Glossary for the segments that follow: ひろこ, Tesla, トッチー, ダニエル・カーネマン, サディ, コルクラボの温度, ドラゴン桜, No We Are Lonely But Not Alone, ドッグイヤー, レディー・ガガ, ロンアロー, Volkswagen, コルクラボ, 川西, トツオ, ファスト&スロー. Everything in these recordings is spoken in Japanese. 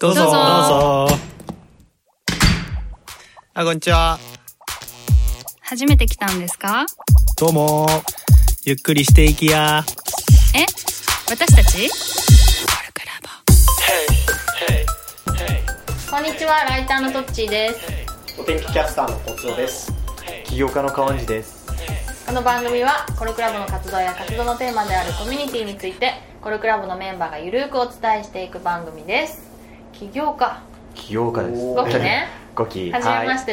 どうぞ。あ、こんにちは。初めて来たんですか？どうも。ゆっくりしていきや。え？私たち？こんにちは、ライターのトッチーです。お天気キャスターのトツオです。起業家の川西です。この番組はコルクラボの活動や活動のテーマであるコミュニティについてコルクラボのメンバーがゆるくお伝えしていく番組です。起業家です。5期ね。5期。はじめまし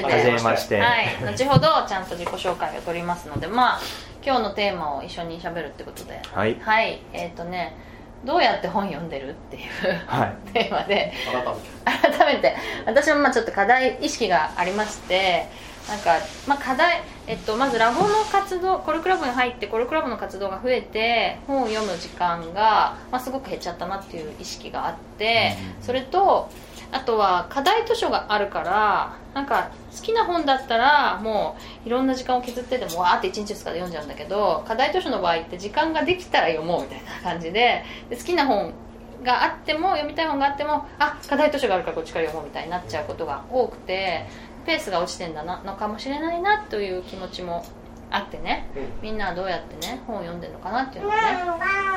てで。はい。後ほどちゃんと自己紹介を取りますので、まあ今日のテーマを一緒に喋るってことで。はい。はい。どうやって本読んでるっていう、はい、テーマで改めて私もまあちょっと課題意識がありまして、なんか、まあ、課題、まずラボの活動、コルクラボに入ってコルクラボの活動が増えて本を読む時間が、まあ、すごく減っちゃったなっていう意識があって、うん、それとあとは課題図書があるから、なんか好きな本だったらもういろんな時間を削ってでもわーって1日2日で読んじゃうんだけど、課題図書の場合って時間ができたら読もうみたいな感じ で好きな本があっても読みたい本があっても、あ、課題図書があるからこっちから読もうみたいになっちゃうことが多くて、ペースが落ちてんだなのかもしれないなという気持ちもあってね、みんなはどうやってね本を読んでるのかなっていうのをね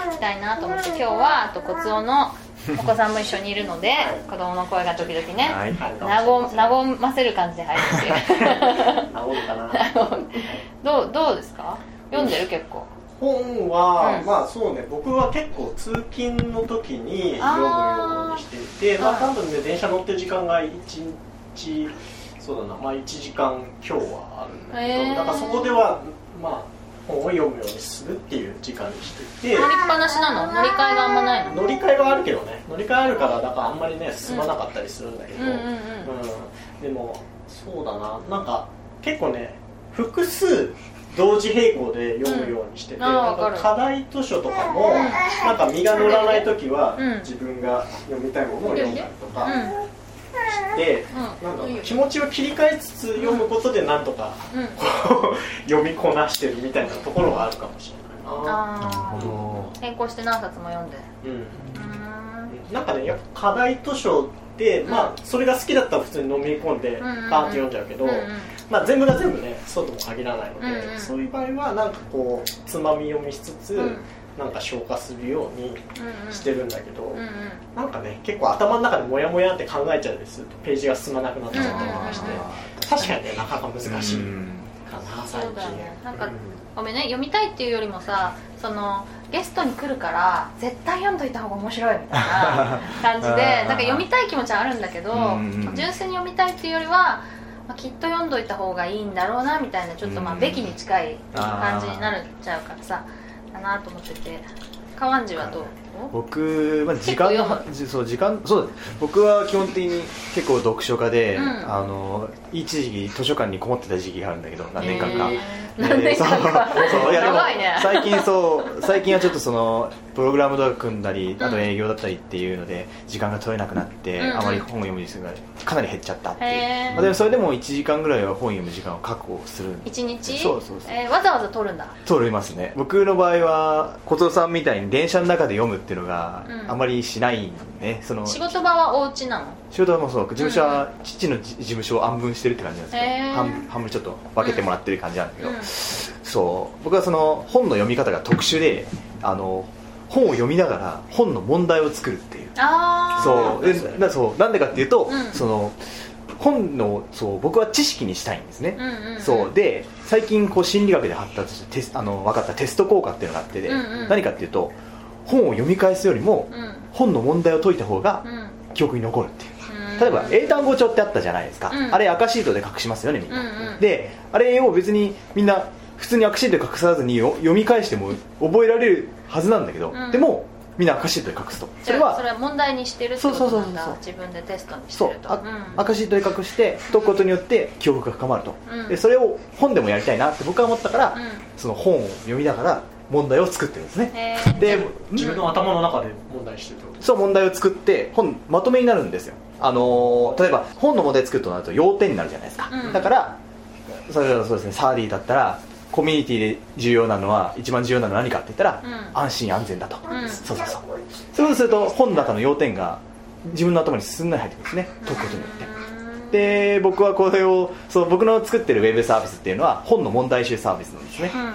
聞きたいなと思って、今日はあとコツオのお子さんも一緒にいるので、子供の声が時々ね、和ませる感じで入るし和むかなどうですか？読んでる？結構本は、うん、まあそうね、僕は結構通勤の時に読むようにしていて、まあ多分ね、電車乗ってる時間が1日そうだな、まあ1時間今日はあるんだけど、だからそこではまあ本を読むようにするっていう時間にしていて。乗りっぱなしなの？乗り換えがあんまないの？乗り換えがあるけどね、乗り換えあるから、だからあんまりね進まなかったりするんだけど、でもそうだな、なんか結構ね複数同時並行で読むようにしてて、なんか課題図書とかもなんか身が乗らないときは自分が読みたいものを読んだりとかして、なんか気持ちを切り替えつつ読むことでなんとかこう読みこなしてるみたいなところがあるかもしれないな。変更して何冊も読んで、なんかね、やっぱ課題図書で、まあ、それが好きだったら普通に飲み込んでパーッて読んじゃうけど、まあ、全部が全部ねそうとも限らないので、そういう場合はなんかこうつまみ読みしつつ、なんか消化するようにしてるんだけど、なんかね結構頭の中でモヤモヤって考えちゃうんです。ページが進まなくなっちゃったりとかして、確かにねなかなか難しいかな、最近。そうだよね、なんかごめんね、読みたいっていうよりもさ、そのゲストに来るから絶対読んどいた方が面白いみたいな感じでなんか読みたい気持ちはあるんだけど、純粋に読みたいっていうよりは、まあ、きっと読んどいた方がいいんだろうなみたいな、ちょっとまあべきに近い感じになっちゃうからさ、かなと思ってて。川んじはどう？僕、まあ、時間そうだね。僕は基本的に結構読書家で、一時期図書館にこもってた時期があるんだけど、何年間か。最近はちょっとそのプログラムとか組んだり、あと営業だったりっていうので時間が取れなくなって、あまり本を読む時間がかなり減っちゃったっていう。まあ、でもそれでも1時間ぐらいは本を読む時間を確保する。1日？そう、わざわざ取るんだ。取りますね。僕の場合は小僧さんみたいに電車の中で読むっていうのがあまりしないね。その仕事場はお家なの？仕事場もそう。事務所は父の事務所を半分してるって感じなんですけど、半分ちょっと分けてもらってる感じなんだけど、そう僕はその本の読み方が特殊で、本を読みながら本の問題を作るっていう。なんでかっていうと、その本の僕は知識にしたいんですね。そうで最近こう心理学で発達して分かったテスト効果っていうのがあってで、何かっていうと本を読み返すよりも、本の問題を解いた方が記憶に残るっていう。例えば英単語帳ってあったじゃないですか、あれ赤シートで隠しますよねみんな、であれを別にみんな普通に赤シートで隠さずに読み返しても覚えられるはずなんだけど、でもみんな赤シートで隠すと、それは問題にしてるってことなんだ。自分でテストにしてると、赤シートで隠して解くことによって記憶が深まると、でそれを本でもやりたいなって僕は思ったから、その本を読みながら問題を作ってるんですね。で自分の頭の中で問題してるってこと？そう、問題を作って本まとめになるんですよ。例えば本の問題作るとなると要点になるじゃないですか、だからそれはそうですね、サーディーだったらコミュニティで重要なのは一番重要なのは何かって言ったら、安心安全だと、そうすると本の中の要点が自分の頭にすんなり入ってくるんですね、解くことによって。で僕はこれをその僕の作ってるウェブサービスっていうのは本の問題集サービスなんですね、うん、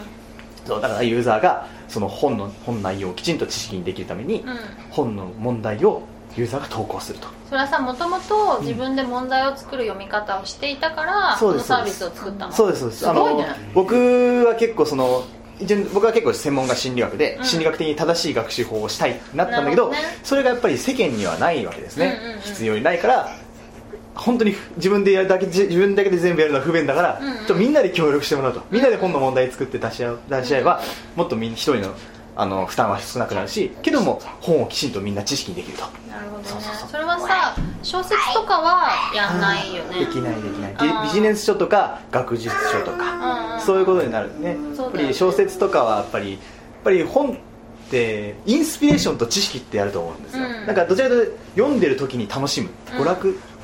そうだからユーザーがその本内容をきちんと知識にできるために、うん、本の問題をユーザーが投稿すると。それはさ、もともと自分で問題を作る読み方をしていたから、うん、このサービスを作ったの。そうですそうです。すごいね。僕は結構専門が心理学で、うん、心理学的に正しい学習法をしたいなったんだけど、ね、それがやっぱり世間にはないわけですね、うんうんうん、必要にないから、本当に自分でやるだけ、自分だけで全部やるのは不便だから、うんうん、ちょっとみんなで協力してもらうと、みんなで本の問題作って出し合えば、うん、もっとみんな一人の負担は少なくなるし、けども本をきちんとみんな知識にできると。なるほどね。そうそれはさ、小説とかはやんないよね。できない。ビジネス書とか学術書とかそういうことになるね。やっぱり小説とかはやっぱり本ってインスピレーションと知識ってやると思うんですよ、うん、なんかどちらかというと読んでる時に楽しむ娯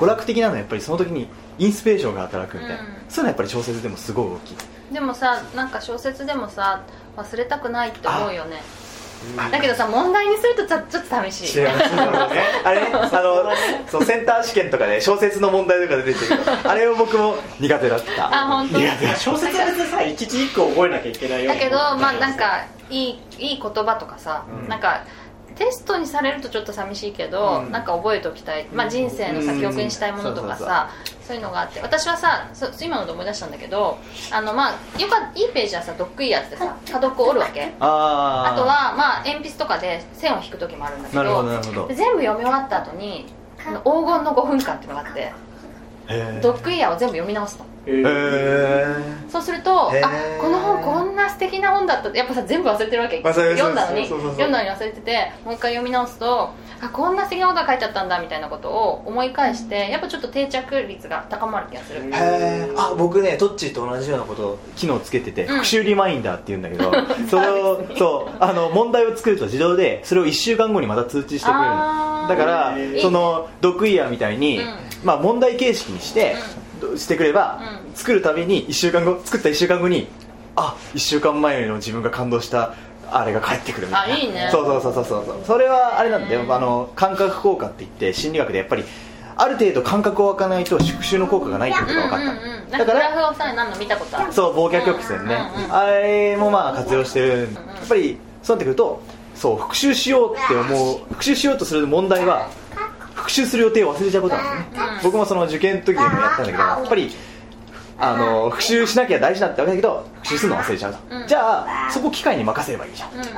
楽的なのはやっぱりその時にインスピレーションが働くみたいな、うん、そういうのはやっぱり小説でもすごい大きい。でもさ、なんか小説でもさ、忘れたくないって思うよね。だけどさ、問題にするとちょっと寂しい。違いますね。あれね、そうセンター試験とかで、ね、小説の問題とか出てるけど、あれを僕も苦手だった。あ、本当。小説は別にさ、一字一句覚えなきゃいけないような。だけど、まあなんかいい言葉とかさ、うん、なんか。テストにされるとちょっと寂しいけど、うん、なんか覚えておきたい、まあ、人生の先送りにしたいものとかさ、そういうのがあって、私はさ、今ので思い出したんだけど、まあいいページはさ、どっくいやつでさ、角っこ折るわけ。あとは、まあ、鉛筆とかで線を引く時もあるんだけ ど、全部読み終わった後に黄金の5分間っていうのがあって、ドッグイヤーを全部読み直すの、そうすると、あ、この本こんな素敵な本だったって、やっぱさ全部忘れてるわけ。読んだのに忘れてて、もう一回読み直すと、あ、こんな素敵なことが書いてあったんだみたいなことを思い返して、やっぱちょっと定着率が高まる気がする。あ、僕ね、トッチーと同じようなことを機能つけてて、復習リマインダーっていうんだけど、それをそう、問題を作ると自動でそれを1週間後にまた通知してくれるの。だから、そのドッグイヤーみたいに、まあ、問題形式にしてくれば、作るたびに作った1週間後に、あ、1週間前の自分が感動したあれが返ってくるみたいな。あ、いいね。そう、それはあれなんだよ、感覚効果って言って、心理学でやっぱりある程度感覚を分かないと復習の効果がないってことが分かった、だからグラフをさ、何の見たことある。そう、忘却曲線ね、あれもまあ活用してる。やっぱりそうなってくると、そう復習しようとする問題は、復習する予定を忘れちゃうことなんですね、うん、僕もその受験の時にもやったんだけど、やっぱり復習しなきゃ大事なんてわけだけど、復習するの忘れちゃうと、うん、じゃあそこを機械に任せればいいじゃん、うんこ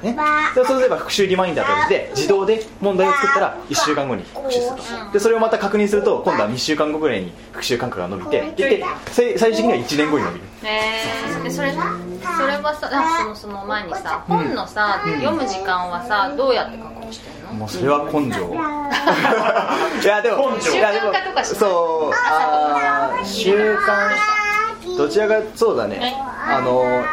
とね、そうすれば復習リマインダーとして、自動で問題を作ったら1週間後に復習すると。でそれをまた確認すると、今度は2週間後ぐらいに復習間隔が伸びて、で最終的には1年後に伸びる。それはさ、その前にさ、本のさ、読む時間はさ、どうやって確保してるの？もうそれは根性。いやでも習慣化とかしない。そう、習慣どちらか、そうだね。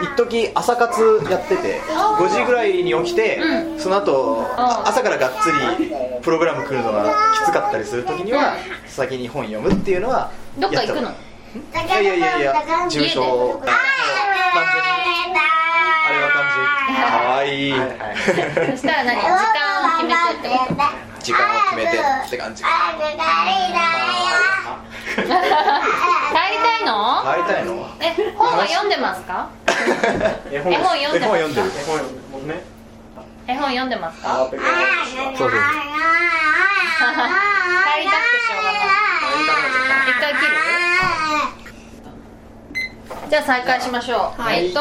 一時朝活やってて、5時ぐらいに起きて、うん、その後朝からがっつりプログラム来るのがきつかったりするときには、先に本読むっていうのはやった。どっか行くの？いや事務所完全にあれは感じいい。可愛い。そしたら何？時間を決めてって感じ。帰りたいの？え、本は読んでますか？絵本読んでますか？帰りたくてしょうがない。一回切る。じゃあ再開しましょう。はい、コ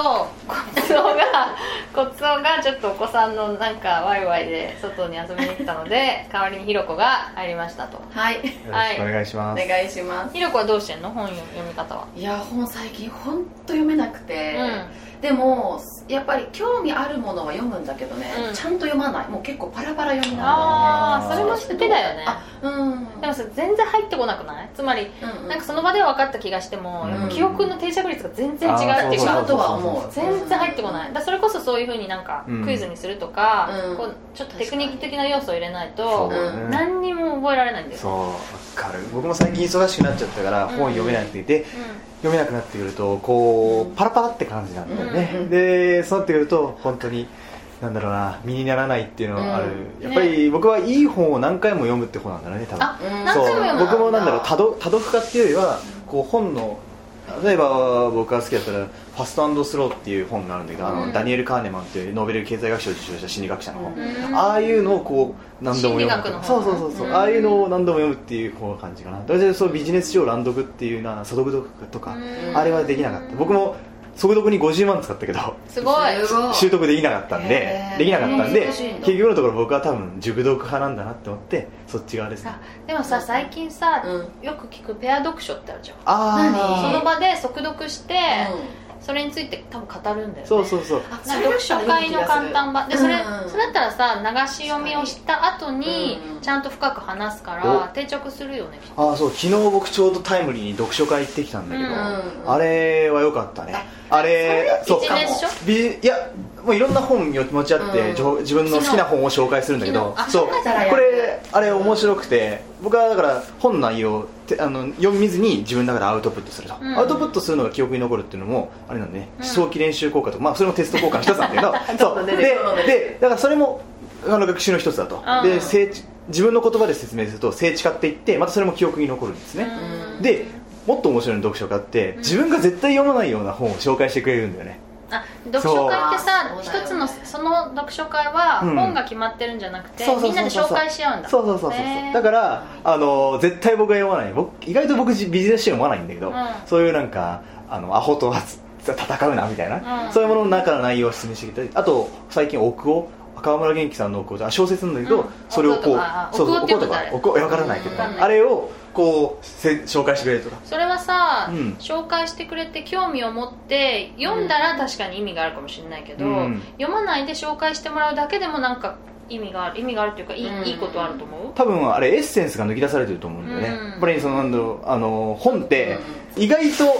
ツオがちょっとお子さんのなんかワイワイで外に遊びに来たので、代わりにひろこが入りましたと。はい、よろしくお願いします。はい、お願いします。ひろこはどうしてんの？本読み方は？いや、本最近ほんと読めなくて、うん、でもやっぱり興味あるものは読むんだけどね、うん、ちゃんと読まない。もう結構パラパラ読みなんだよね。ああ、それも知ってだよね。あ、うん。でもそれ全然入ってこなくない？つまり、うんうん、なんかその場では分かった気がしても、うん、記憶の定着率が全然違うっていうか、とは思う。全然入ってこない。だそれこそそういう風になんかクイズにするとか、うん、こうちょっとテクニック的な要素を入れないと、うん、何にも覚えられないんですよ。そう、わかる。僕も最近忙しくなっちゃったから、うん、本読めなくていて、うん、読めなくなってくるとこう、うん、パラパラって感じなんだよね、うんうん、でそうなってくると本当になんだろうな、身にならないっていうのがある、うんね、やっぱり僕はいい本を何回も読むって方なんだろうね、多分。あ、そう、何回も読む。僕もなんだろう、多読家っていうよりはこう本の、例えば僕が好きだったら「ファスト&スロー」っていう本があるんだけど、うん、ダニエル・カーネマンっていうノーベル経済学賞を受賞した心理学者の本、ああいうのをこう何度も読む、そうそうそうそう、ああいうのを何度も読むっていうこの感じかな。だからそうビジネス書を乱読っていうのは素読とかあれはできなかった。僕も速読に50万使ったけどすごい習得できなかったんで、結局のところ僕は多分熟読派なんだなって思って、そっち側ですね。でもさ、最近さ、うん、よく聞くペア読書ってあるじゃん。あ、その場で速読して、うん、それについて多分語るんだよね。そうそうそう、読書会の簡単版で、それだったらさ、流し読みをした後にちゃんと深く話すから定着するよね。ああ、そう、昨日僕ちょうどタイムリーに読書会行ってきたんだけど、あれは良かったね。あれ、そう、いや、もういろんな本持ち合って、うん、自分の好きな本を紹介するんだけど、そう、これあれ面白くて、僕はだから本の内容を読みずに自分の中でアウトプットすると、うん、アウトプットするのが記憶に残るっていうのもあれなんで、ね、うん、思想記練習効果とか、まあそれもテスト効果の一つなんだけど、そうで、だからそれも学習の一つだと、うん、で自分の言葉で説明すると聖地化っていって、またそれも記憶に残るんですね、うん、でもっと面白いの読書家って自分が絶対読まないような本を紹介してくれるんだよね。あ、読書会ってさ、一つのその読書会は本が決まってるんじゃなくて、みんなで紹介し合うんだ。そうそうそうそうそう。だから絶対僕は読まない。意外と僕ビジネス書読まないんだけど、うん、そういうなんかアホと戦うなみたいな、うん、そういうものの中の内容を進めしてきたり、あと最近奥を川村元気さんの奥を小説なんだけど、うん、それをこう、奥とか分からないけど、あれをこう紹介してくれるとか、それはさ、うん、紹介してくれて興味を持って読んだら確かに意味があるかもしれないけど、うん、読まないで紹介してもらうだけでもなんか意味があるというか、いいことあると思う。多分あれエッセンスが抜き出されてると思うんだよね、やっぱりその本って意外と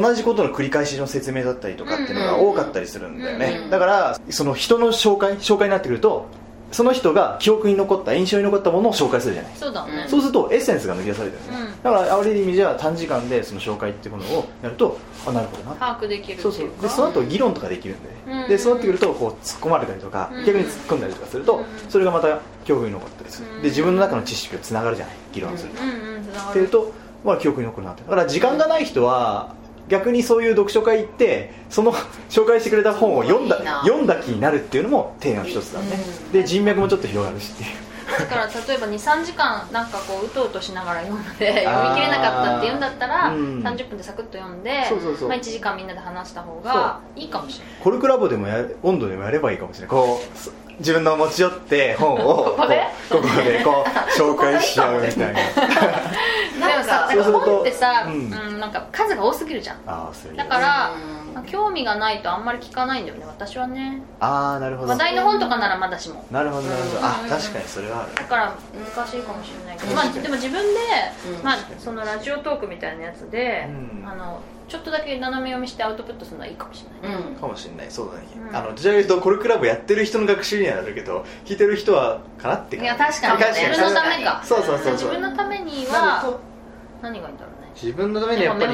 同じことの繰り返しの説明だったりとかっていうのが多かったりするんだよね。だからその人の紹介になってくると、その人が記憶に残った印象に残ったものを紹介するじゃない。そうだね。そうするとエッセンスが抜き出されてるんですね、うん、だからある意味じゃあ短時間でその紹介っていうものをやると、あ、なるほどな、把握できるっていうか、そうそう、でその後議論とかできるんで、ね、うん、でそうなってくるとこう突っ込まれたりとか、うん、逆に突っ込んだりとかすると、うん、それがまた記憶に残ったりする、うん、で自分の中の知識がつながるじゃない、議論すると、っていうと、まあ、記憶に残るなって。だから時間がない人は、逆にそういう読書会行ってその紹介してくれた本を読んだ気になるっていうのも提案の一つだね、うん、で人脈もちょっと広がるしっていう。だから例えば 2,3 時間なんかこううとうとしながら読んで読み切れなかったっていうんだったら、うん、30分でサクッと読んで、そうそうそう、まあ、1時間みんなで話した方がいいかもしれない。コルクラボでも温度でもやればいいかもしれない。こう自分の持ち寄って本をここでこう紹介しちゃうみたいな。なんか本ってさ、なんか数が多すぎるじゃん。あ、だから、興味がないとあんまり聞かないんだよね、私はね。ああ、なるほど。話題の本とかならまだしも。なるほどなるほど。あ、確かにそれはある。だから難しいかもしれないけど、まあでも自分で、まあそのラジオトークみたいなやつで、ちょっとだけ斜め読みしてアウトプットするのはいいかもしれない、うん、かもしれない。そうだね、うん、どちらかというとコルクラブやってる人の学習にはなるけど、聞いてる人はかなって感じ。いや、確かに自分のためか。そうそうそう、自分のためには何がいいんだろうね。自分のためにやっぱり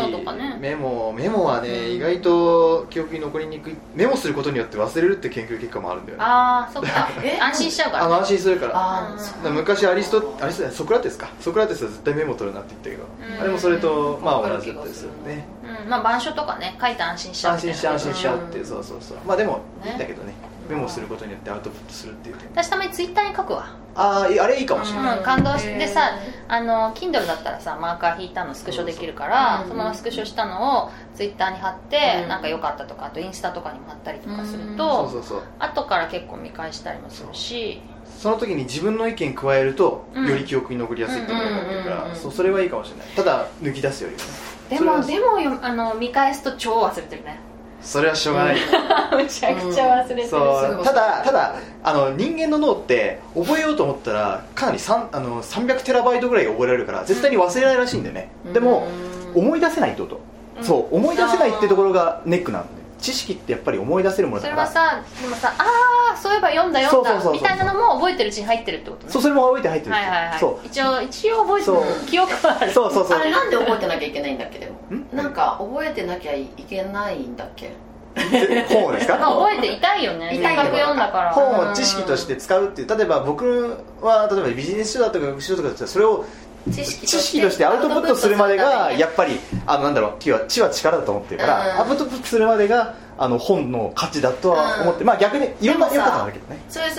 メモはね、意外と記憶に残りにくい。メモすることによって忘れるって研究結果もあるんだよね。ああ、そっか。安心しちゃうから、ね、安心するから。あ、から昔ソクラテスか、ソクラテスは絶対メモ取るなって言ったけど、あれもそれとまあ同じだったりするね。まあ板書とかね、書いて安心しちゃう、安心しちゃうっていう、そうそうそう。まあでもいいんだけどね、メモすることによってアウトプットするっていう。私たまにツイッターに書くわ。ああ、あれいいかもしれない。感動してさ、Kindle だったらさ、マーカー引いたのスクショできるから、そのままスクショしたのをツイッターに貼って、なんか良かったとか、あとインスタとかにも貼ったりとかすると、後から結構見返したりもするし、その時に自分の意見加えるとより記憶に残りやすいってことになってるから、それはいいかもしれない。ただ抜き出すよりも。でも見返すと超忘れてるね。それはしょうがない。めちゃくちゃ忘れてる。そう。ただ人間の脳って覚えようと思ったらかなり300テラバイトぐらい覚えられるから絶対に忘れないらしいんだよね。でも思い出せないってこと。そう、思い出せないってところがネックなんで。知識ってやっぱり思い出せるものだから。それはさ、でもさ、あー、そういえば読んだみたいなのも覚えてるうちに入ってるってことね。そう、それも覚えて入ってる。一応覚えてる記憶はある。そうそうそう。あれなんで覚えてなきゃいけないんだっけ。でもなんか覚えてなきゃいけないんだっけ。本をですか覚えて痛いよね、せっかく読んだから本を知識として使うっていう、例えば僕は例えばビジネス書だとか学習書とかだったらそれを知識としてアウトプットするまでがやっぱりなんだろう、知は力だと思ってるから、うん、アウトプットするまでが本の価値だとは思って、うん、まあ逆にいろんな良かったんだけどね。それこ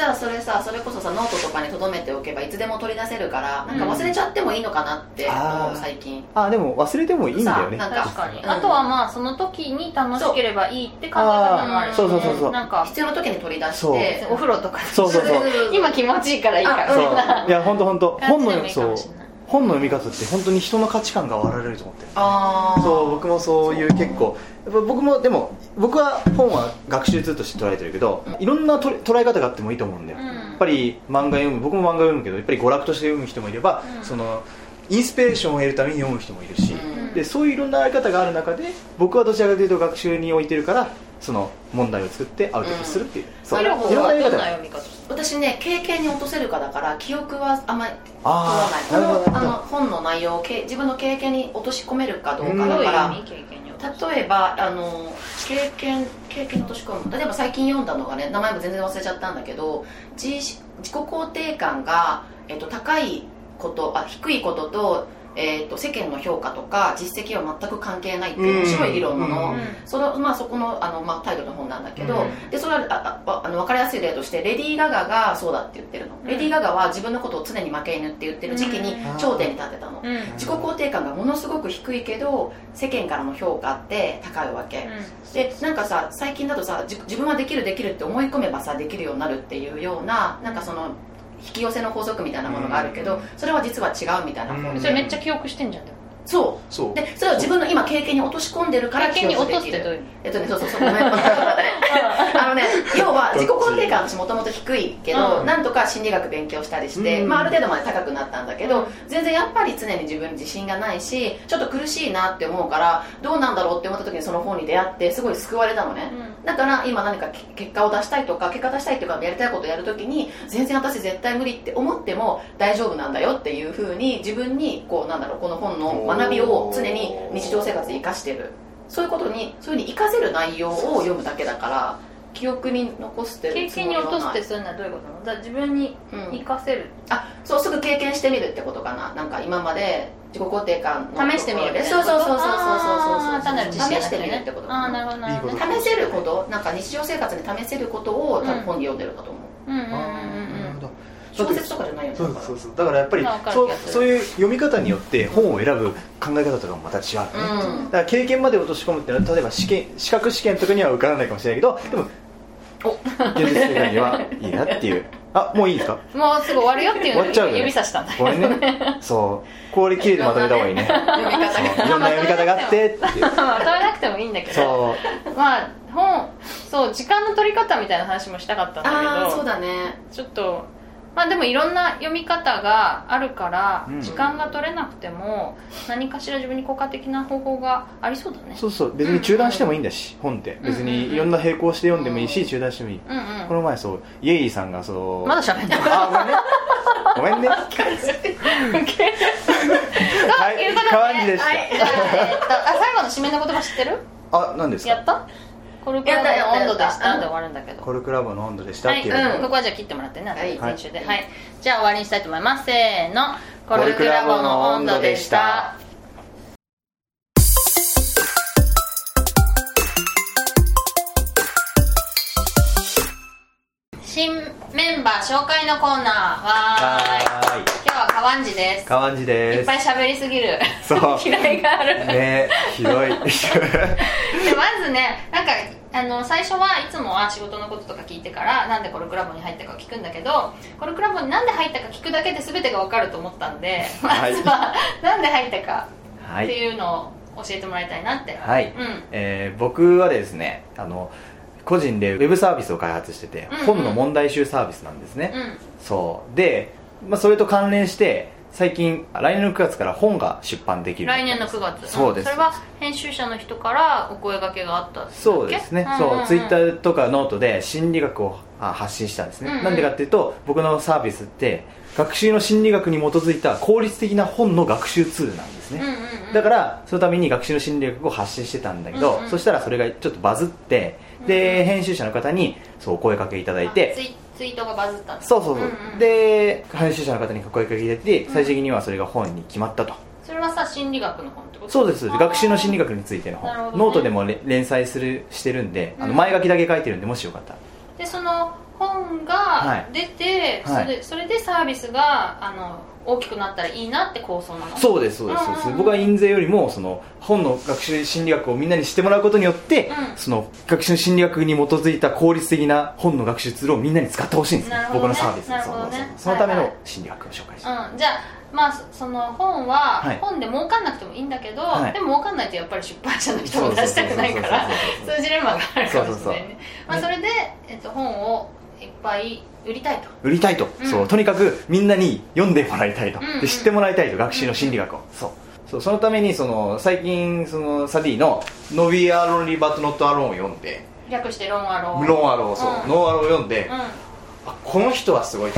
そさノートとかに留めておけばいつでも取り出せるから、うん、なんか忘れちゃってもいいのかなって思う最近。でも忘れてもいいんだよね。なんか確かに、うん、あとはまあその時に楽しければいいって感じ方もある。そうなんか必要な時に取り出してお風呂とか。そう今気持ちいいからいいから。いや本当本の本の読み方って本当に人の価値観が割られると思ってる、ね、そう僕もそういう結構僕は本は学習通として捉えてるけど、いろんな捉え方があってもいいと思うんだよ、うん、やっぱり漫画読む、僕も漫画読むけどやっぱり娯楽として読む人もいれば、うん、そのインスピレーションを得るために読む人もいるし、うん、でそういういろんなやり方がある中で僕はどちらかというと学習に置いてるからその問題を作ってアウトプットするっていう、うん、そういろんな読み方がある。私ね経験に落とせるかだから記憶はあんまり取らない。本の内容を自分の経験に落とし込めるかどうかだから、例えば経験落とし込む、例えば最近読んだのがね、名前も全然忘れちゃったんだけど、自己肯定感が、高いこと低いことと、世間の評価とか実績は全く関係ないっていう面白い議論の、うん、そこの、タイトルの本なんだけど、うん、でそれは分かりやすい例としてレディー・ガガがそうだって言ってるの、うん、レディー・ガガは自分のことを常に負け犬って言ってる時期に頂点に立ってたの、うん、自己肯定感がものすごく低いけど世間からの評価って高いわけ、うん、でなんかさ最近だとさ自分はできるって思い込めばさできるようになるっていうような、なんかその引き寄せの法則みたいなものがあるけど、それは実は違うみたいなもので、それめっちゃ記憶してんじゃん。そうでそれを自分の今経験に落とし込んでるから記憶できる。経験に落とすってどういう意味？そうごめん要は自己肯定感私もともと低いけど、なんとか心理学勉強したりして、ある程度まで高くなったんだけど、全然やっぱり常に自分に自信がないしちょっと苦しいなって思うからどうなんだろうって思った時にその本に出会ってすごい救われたのね、だから今何か結果を出したいとかやりたいことやるときに全然私絶対無理って思っても大丈夫なんだよっていう風に自分にこの本の学びを常に日常生活に生かしてる、そういう風に生かせる内容を読むだけだから、記憶に残すって経験に落とすってするのはどういうことなの？だから自分に生かせる、そうすぐ経験してみるってことかな。なんか今まで自己肯定感の試してみるね。試してみるってことかな。試せること、なんか日常生活で試せることを多分本で読んでるんだと思う。小説とかじゃないよね。そうだからやっぱりそういう読み方によって本を選ぶ考え方とかもまた違うね、だから経験まで落とし込むってのは例えば資格試験とかには受からないかもしれないけど、でも現実世界にはいいなっていう。もういいですか？もうすぐ終わるよっていうのに指さしたんだけどね。これ綺麗でまとめた方がいいね。いろんな読み方があってまとめなくてもいいんだけど、時間の取り方みたいな話もしたかったんだけど、そうだね、ちょっとでもいろんな読み方があるから、時間が取れなくても何かしら自分に効果的な方法がありそうだね。別に中断してもいいんだし、本って別にいろんな並行して読んでもいいし、中断してもいい、この前イエイさんがまだ喋んない。ごめんね川地でした。最後の締めの言葉知ってる？何ですか？やったコルクラボの温度でしたで終わるんだけど、コルクラボの温度でしたっていう、ここはじゃあ切ってもらってね、先週で、じゃあ終わりにしたいと思います。せーの、コルクラボの温度でした。新メンバー紹介のコーナーは今日は川んじです。いっぱい喋りすぎる嫌いがあるね、ひどい。でまずね、なんか最初はいつもは仕事のこととか聞いてからなんでコルクラボに入ったか聞くんだけど、コルクラボになんで入ったか聞くだけで全てが分かると思ったんで、まずはなんで入ったかっていうのを教えてもらいたいなって。僕はですね、個人でウェブサービスを開発してて、本の問題集サービスなんですね、で、それと関連して最近来年の9月から本が出版できる。来年の9月。そうです。それは編集者の人からお声掛けがあったんですか？そうですね、ツイッターとかノートで心理学を発信したんですね。なんでかっていうと、僕のサービスって学習の心理学に基づいた効率的な本の学習ツールなんですね。だからそのために学習の心理学を発信してたんだけど、そしたらそれがちょっとバズって、で編集者の方にそうお声かけいただいて、ツイートがバズったんです。そうで編集者の方にお声かけいただいて、最終的にはそれが本に決まったと。それはさ、心理学の本ってこと？そうです。学習の心理学についての本、ノートでも連載してるんで、前書きだけ書いてるんで、もしよかったら。でその本が出て、はい、それでサービスが大きくなったらいいなって構想なの？そうです。僕は印税よりもその本の学習心理学をみんなに知ってもらうことによって、その学習心理学に基づいた効率的な本の学習ツールをみんなに使ってほしいんです、ね、僕のサービスの、そのための心理学を紹介して、じゃあまあ、その本は本で儲かんなくてもいいんだけど、でも儲かんないとやっぱり出版社の人も出したくないから、そういうジレンマがあるかもしれないね。それで、本をいっぱい売りたいと、そうとにかくみんなに読んでもらいたいと、で知ってもらいたいと、学習の心理学を、そうそのために最近サディの「No We Are Lonely But Not Alone」を読んで、略して「ロンアロー」を読んで、この人はすごい、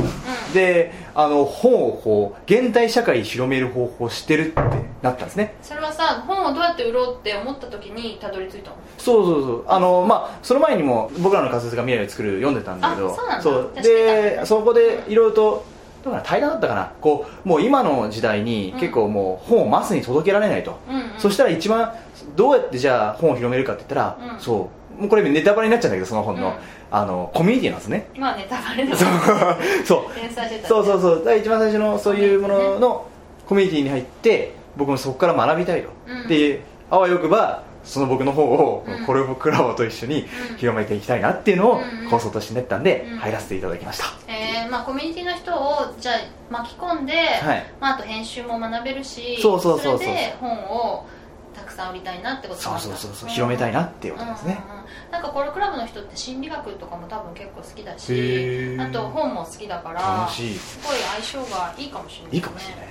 で本を現代社会に広める方法を知ってるってなったんですね。それはさ、本をどうやって売ろうって思った時にたどり着いたの？そうその前にも僕らの仮説が未来を作る読んでたんだけど、そうでそこでいろいろと平らだったかな、もう今の時代に結構もう本をマスに届けられないと、そしたら一番どうやってじゃあ本を広めるかって言ったら、もうこれネタバレになっちゃうんだけど、その本の、コミュニティなんですね。まあネタバレだからそうだ、一番最初のそういうもののコミュニティに入って、僕もそこから学びたいと、であわよくばその僕の方をコラボクラボと一緒に広めていきたいなっていうのを構想として練ったんで、入らせていただきました。コミュニティの人をじゃあ巻き込んで、あと編集も学べるし、それで本をたくさん売りたいなってことですね。広めたいなっていうことですね。なんかコルクラブの人って心理学とかも多分結構好きだし、あと本も好きだからすごい相性がいいかもしれない、ね。いいかもしれない。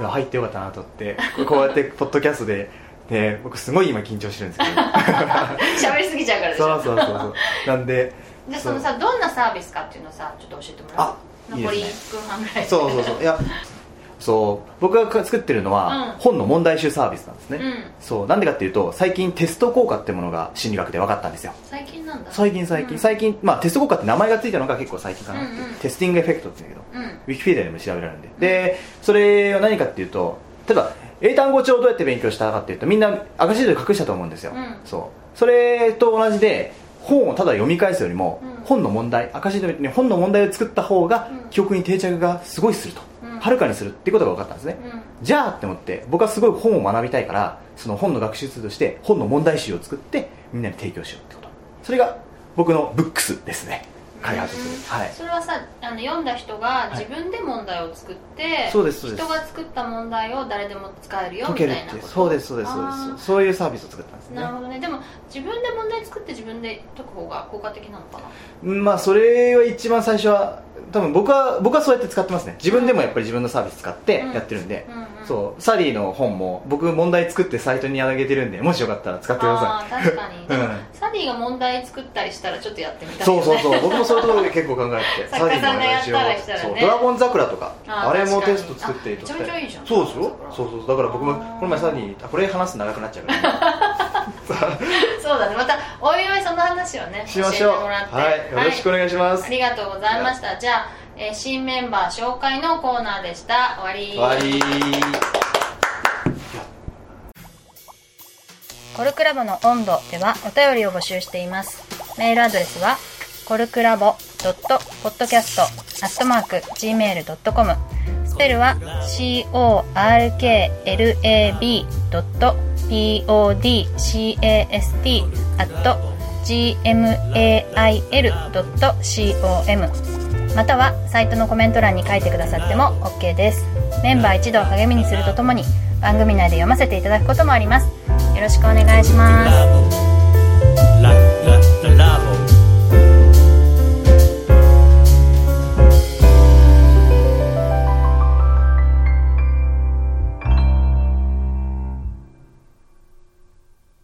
いや入ってよかったなと思って、こうやってポッドキャストで、ね、僕すごい今緊張してるんですけど。喋りすぎちゃうからでしょ。そうなんで。じゃあさ、どんなサービスかっていうのをさ、ちょっと教えてもらう。残り1分半ぐらい。いや。僕が作ってるのは本の問題集サービスなんですね。なんでかっていうと、最近テスト効果ってものが心理学で分かったんですよ。最近、テスト効果って名前がついたのが結構最近かなって、テスティングエフェクトって言うんだけど、ウィキペディアでも調べられるんで、それは何かっていうと、例えば英単語帳をどうやって勉強したかっていうと、みんな赤字で隠したと思うんですよ。それと同じで、本をただ読み返すよりも、本の問題、赤字で本の問題を作った方が記憶に定着がすごいすると、はるかにするってことが分かったんですね。じゃあって思って、僕はすごい本を学びたいから、その本の学習ツールとして本の問題集を作ってみんなに提供しようってこと、それが僕のブックスですね。開発する、それはさ、読んだ人が自分で問題を作って、人が作った問題を誰でも使えるよみたいなこと。そうです。そういうサービスを作ったんですね。なるほどね。でも自分で問題作って自分で解く方が効果的なのかな。それは一番最初は多分僕はそうやって使ってますね。自分でもやっぱり自分のサービス使ってやってるんで、サリーの本も僕問題作ってサイトに上げてるんで、もしよかったら使ってください。確かに。でもサリーが問題作ったりしたらちょっとやってみたい。僕もそういうところで結構考えて、サリーの話を、ドラゴン桜とかあれもテスト作っていただいて、めちゃめちゃいいじゃん。そうでしょ。だから僕もこの前サリーにこれ話すと長くなっちゃうから。そうだね。またおいおいその話をね、しましょう。教えてもらって、よろしくお願いします。ありがとうございました。じゃあ、新メンバー紹介のコーナーでした。終わり。コルクラボの温度ではお便りを募集しています。メールアドレスはcorklabo.podcast@gmail.com。スペルは corklab.podcast@gmail.com またはサイトのコメント欄に書いてくださっても OK です。メンバー一同を励みにするとともに、番組内で読ませていただくこともあります。よろしくお願いします。